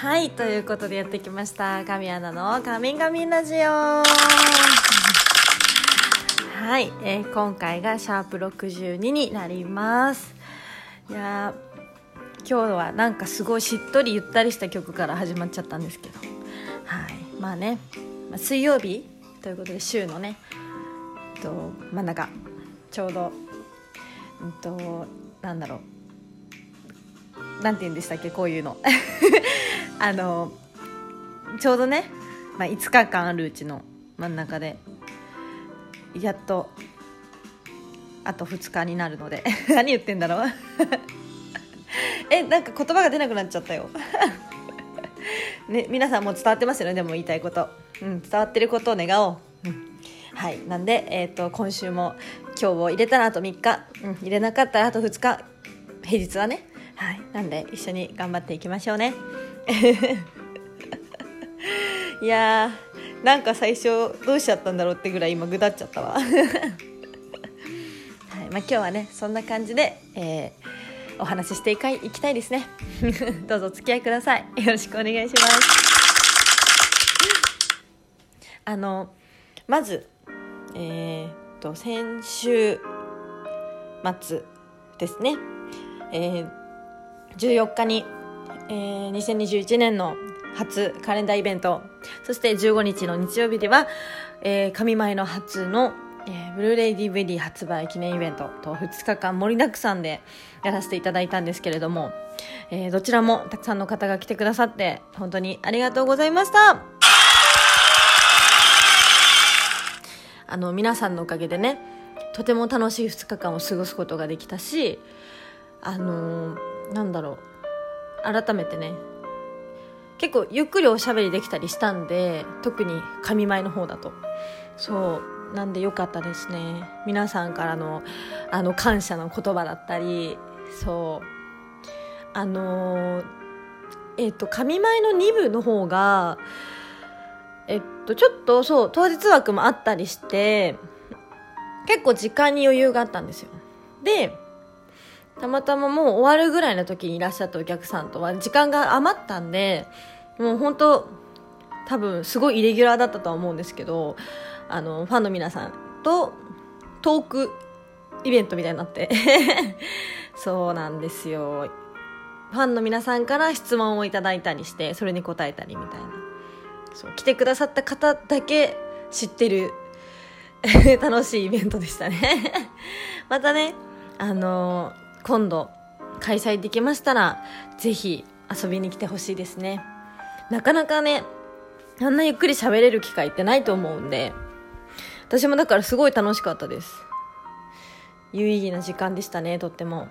はい、ということでやってきました神アナの神々ラジオはい、今回がシャープ62になります。いや今日はなんかすごいしっとりゆったりした曲から始まっちゃったんですけど、はい、まあね、水曜日ということで週のね、真ん中ちょうど、なんだろう、なんて言うんでしたっけ、こういうのちょうどね、5日間あるうちの真ん中でやっとあと2日になるので何言ってんだろうなんか言葉が出なくなっちゃったよ、ね、皆さんもう伝わってますよね。でも言いたいこと、伝わってることを願おう、はい、なんで、今週も今日を入れたらあと3日、入れなかったらあと2日、平日はね、はい、なんで一緒に頑張っていきましょうねいやなんか最初どうしちゃったんだろうってぐらい今ぐだっちゃったわはい、今日はねそんな感じで、お話ししていきたいですねどうぞお付き合いください。よろしくお願いしますまず先週末ですね、14日に、2021年の初カレンダーイベント、そして15日の日曜日では、神前の初の、ブルーレイ DVD 発売記念イベントと2日間盛りだくさんでやらせていただいたんですけれども、どちらもたくさんの方が来てくださって本当にありがとうございました。皆さんのおかげでね、とても楽しい2日間を過ごすことができたし、なんだろう、改めてね結構ゆっくりおしゃべりできたりしたんで、特に神前の方だとそうなんで良かったですね。皆さんからの感謝の言葉だったり、そう神前の2部の方がちょっとそう当日枠もあったりして結構時間に余裕があったんですよ。でたまたまもう終わるぐらいの時にいらっしゃったお客さんとは時間が余ったんで、もう本当多分すごいイレギュラーだったとは思うんですけど、ファンの皆さんとトークイベントみたいになってそうなんですよ、ファンの皆さんから質問をいただいたりしてそれに答えたりみたいな、そう来てくださった方だけ知ってる楽しいイベントでしたねまたね今度開催できましたらぜひ遊びに来てほしいですね。なかなかねあんなゆっくり喋れる機会ってないと思うんで、私もだからすごい楽しかったです。有意義な時間でしたね、とっても。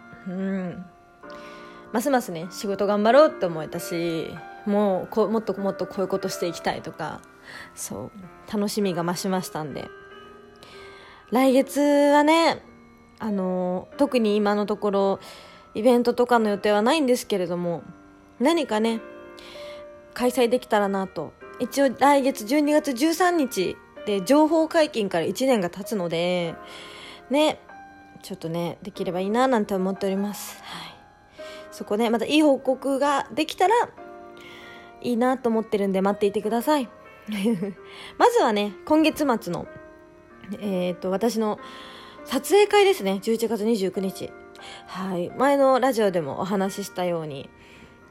ますますね仕事頑張ろうって思えたし、もっともっとこういうことしていきたいとか、そう楽しみが増しましたんで、来月はね特に今のところイベントとかの予定はないんですけれども、何かね開催できたらなと。一応来月12月13日で情報解禁から1年が経つのでね、ちょっとねできればいいななんて思っております、はい、そこねまたいい報告ができたらいいなと思ってるんで待っていてくださいまずはね今月末の私の撮影会ですね、11月29日、はい、前のラジオでもお話ししたように、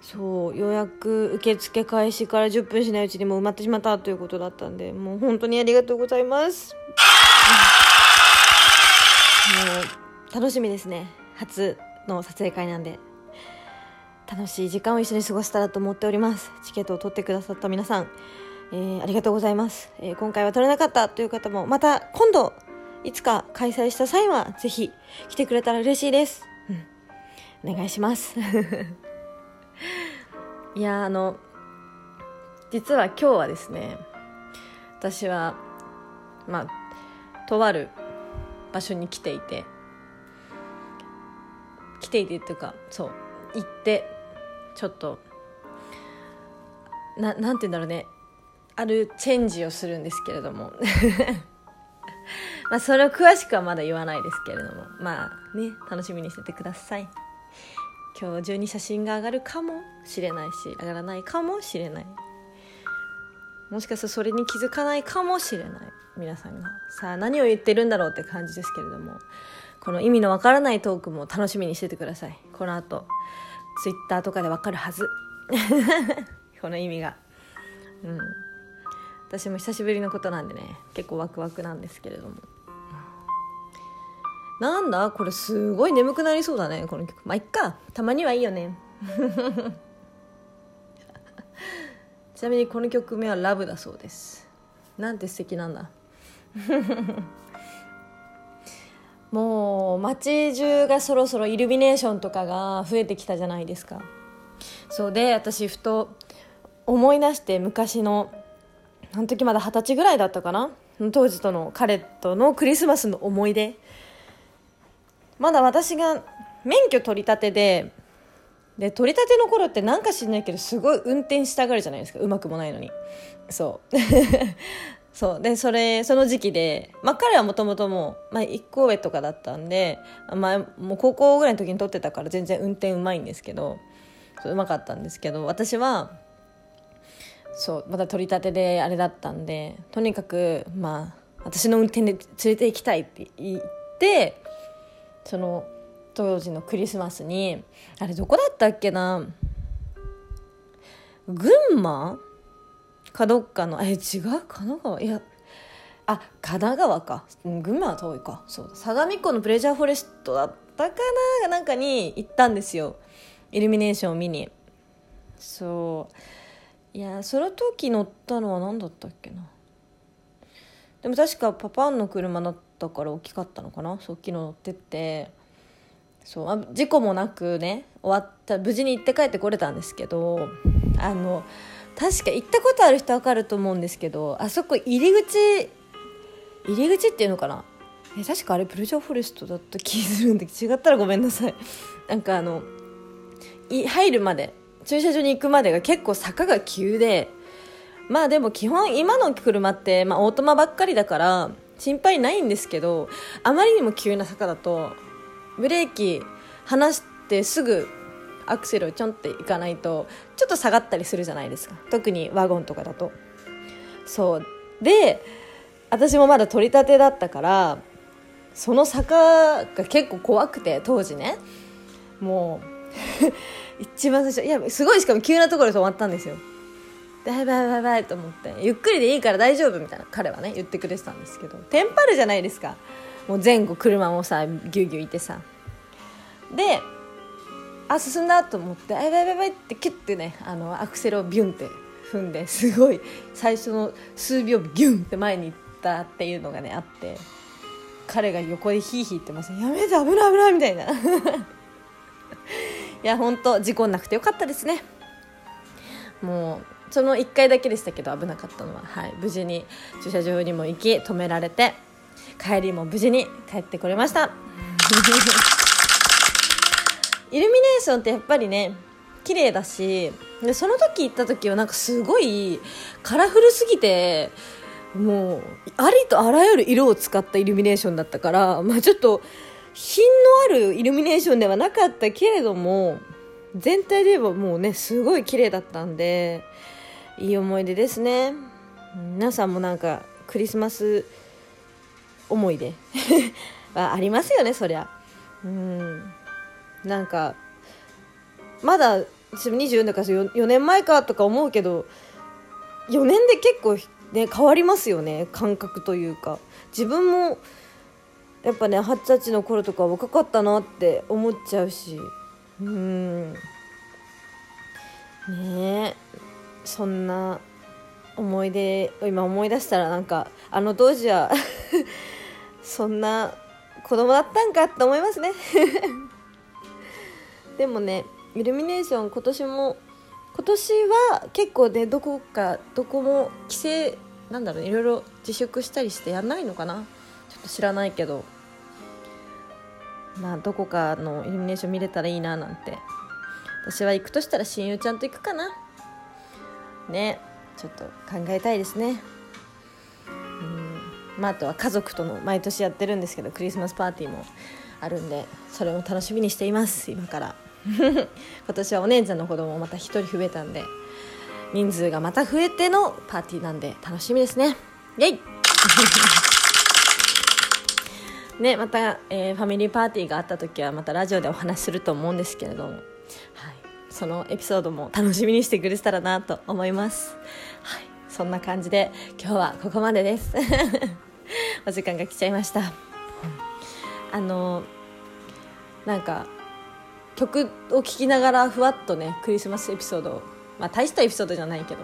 そう予約受付開始から10分しないうちにもう埋まってしまったということだったんで、もう本当にありがとうございますもう楽しみですね、初の撮影会なんで楽しい時間を一緒に過ごせたらと思っております。チケットを取ってくださった皆さん、ありがとうございます、今回は取れなかったという方もまた今度いつか開催した際はぜひ来てくれたら嬉しいです、お願いしますいや実は今日はですね、私はとある場所に来ていてっていうか、そう行ってちょっとなんて言うんだろうね、あるチェンジをするんですけれどもそれを詳しくはまだ言わないですけれども、楽しみにしててください。今日中に写真が上がるかもしれないし、上がらないかもしれない、もしかしたらそれに気づかないかもしれない皆さんがさあ何を言ってるんだろうって感じですけれども、この意味のわからないトークも楽しみにしててください。この後ツイッターとかでわかるはずこの意味が、うん、私も久しぶりのことなんでね、結構ワクワクなんですけれども、なんだこれすごい眠くなりそうだねこの曲。まあいっか、たまにはいいよねちなみにこの曲名はラブだそうです。なんて素敵なんだもう街中がそろそろイルミネーションとかが増えてきたじゃないですか。そうで、私ふと思い出して、昔のあの時まだ20歳ぐらいだったかな、当時との彼とのクリスマスの思い出。まだ私が免許取り立てで取り立ての頃ってなんか知んないけどすごい運転したがるじゃないですか、うまくもないのに。そうそうで、その時期で、まあ、彼はもともともう、まあ、1校上とかだったんで、まあ、もう高校ぐらいの時に取ってたから全然運転うまいんですけど、そううまかったんですけど、私はそうまだ取り立てであれだったんで、とにかく、まあ、私の運転で連れて行きたいって言って、その当時のクリスマスに、あれどこだったっけな、群馬かどっかの、違う、神奈川、いや、あ、神奈川か、群馬は遠いか、そうだ、相模湖のプレジャーフォレストだったかな、なんかに行ったんですよ、イルミネーションを見に。そういや、その時乗ったのは何だったっけな、でも確かパパンの車だったから大きかったのかな。そう昨日乗ってって、そうあ事故もなくね終わった、無事に行って帰ってこれたんですけど、確か行ったことある人分かると思うんですけど、あそこ入り口っていうのかな、確かあれプレジャーフォレストだった気するんで、違ったらごめんなさいなんか入るまで、駐車場に行くまでが結構坂が急で、まあでも基本今の車って、まあ、オートマばっかりだから心配ないんですけど、あまりにも急な坂だとブレーキ離してすぐアクセルをちょんっていかないとちょっと下がったりするじゃないですか、特にワゴンとかだと。そうで、私もまだ取り立てだったから、その坂が結構怖くて当時ね、もう一番最初、いやすごい、しかも急なところで止まったんですよ。やばいやばいやばいと思って、ゆっくりでいいから大丈夫みたいな彼はね言ってくれてたんですけど、テンパるじゃないですか、もう前後車もさギュギュいてさ、であ進んだと思って、やばいやばいやばいってキュッてね、アクセルをビュンって踏んで、すごい最初の数秒ギュンって前に行ったっていうのがねあって、彼が横でヒーヒー言ってます、やめて危ない危ないみたいないや本当事故なくてよかったですね。もうその1回だけでしたけど危なかったのは、はい、無事に駐車場にも行き止められて、帰りも無事に帰ってこれましたイルミネーションってやっぱりね綺麗だし、でその時行った時はなんかすごいカラフルすぎて、もうありとあらゆる色を使ったイルミネーションだったから、まあ、ちょっと品のあるイルミネーションではなかったけれども、全体で言えばもうねすごい綺麗だったんで、いい思い出ですね。皆さんもなんかクリスマス思い出はありますよね、そりゃ。なんかまだ24だから4年前かとか思うけど、4年で結構、ね、変わりますよね、感覚というか。自分もやっぱね20歳の頃とか若かったなって思っちゃうし、ねえ、そんな思い出を今思い出したら、なんかあの当時はそんな子供だったんかって思いますねでもねイルミネーション今年は結構ねどこも規制なんだろう、いろいろ自粛したりしてやんないのかな、ちょっと知らないけど、まあどこかのイルミネーション見れたらいいななんて。私は行くとしたら親友ちゃんと行くかなね、ちょっと考えたいですね。まあ、あとは家族との毎年やってるんですけどクリスマスパーティーもあるんで、それも楽しみにしています今から。今年はお姉ちゃんの子供もまた1人増えたんで、人数がまた増えてのパーティーなんで楽しみですね。イエイね、また、ファミリーパーティーがあった時はまたラジオでお話しすると思うんですけれども、はい、そのエピソードも楽しみにしてくれたらなと思います、はい、そんな感じで今日はここまでですお時間が来ちゃいました。なんか曲を聴きながらふわっとねクリスマスエピソードを、まあ、大したエピソードじゃないけど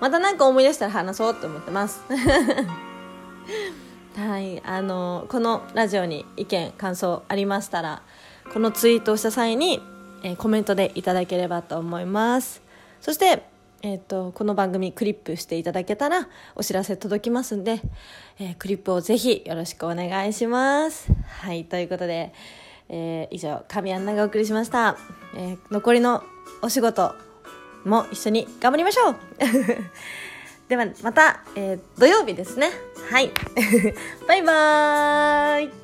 またなんか思い出したら話そうと思ってますはい、このラジオに意見感想ありましたらこのツイートをした際に、コメントでいただければと思います。そして、この番組クリップしていただけたらお知らせ届きますんで、クリップをぜひよろしくお願いします。はい、ということで、以上神アンナがお送りしました、残りのお仕事も一緒に頑張りましょうではまた、土曜日ですね。はいバイバーイ。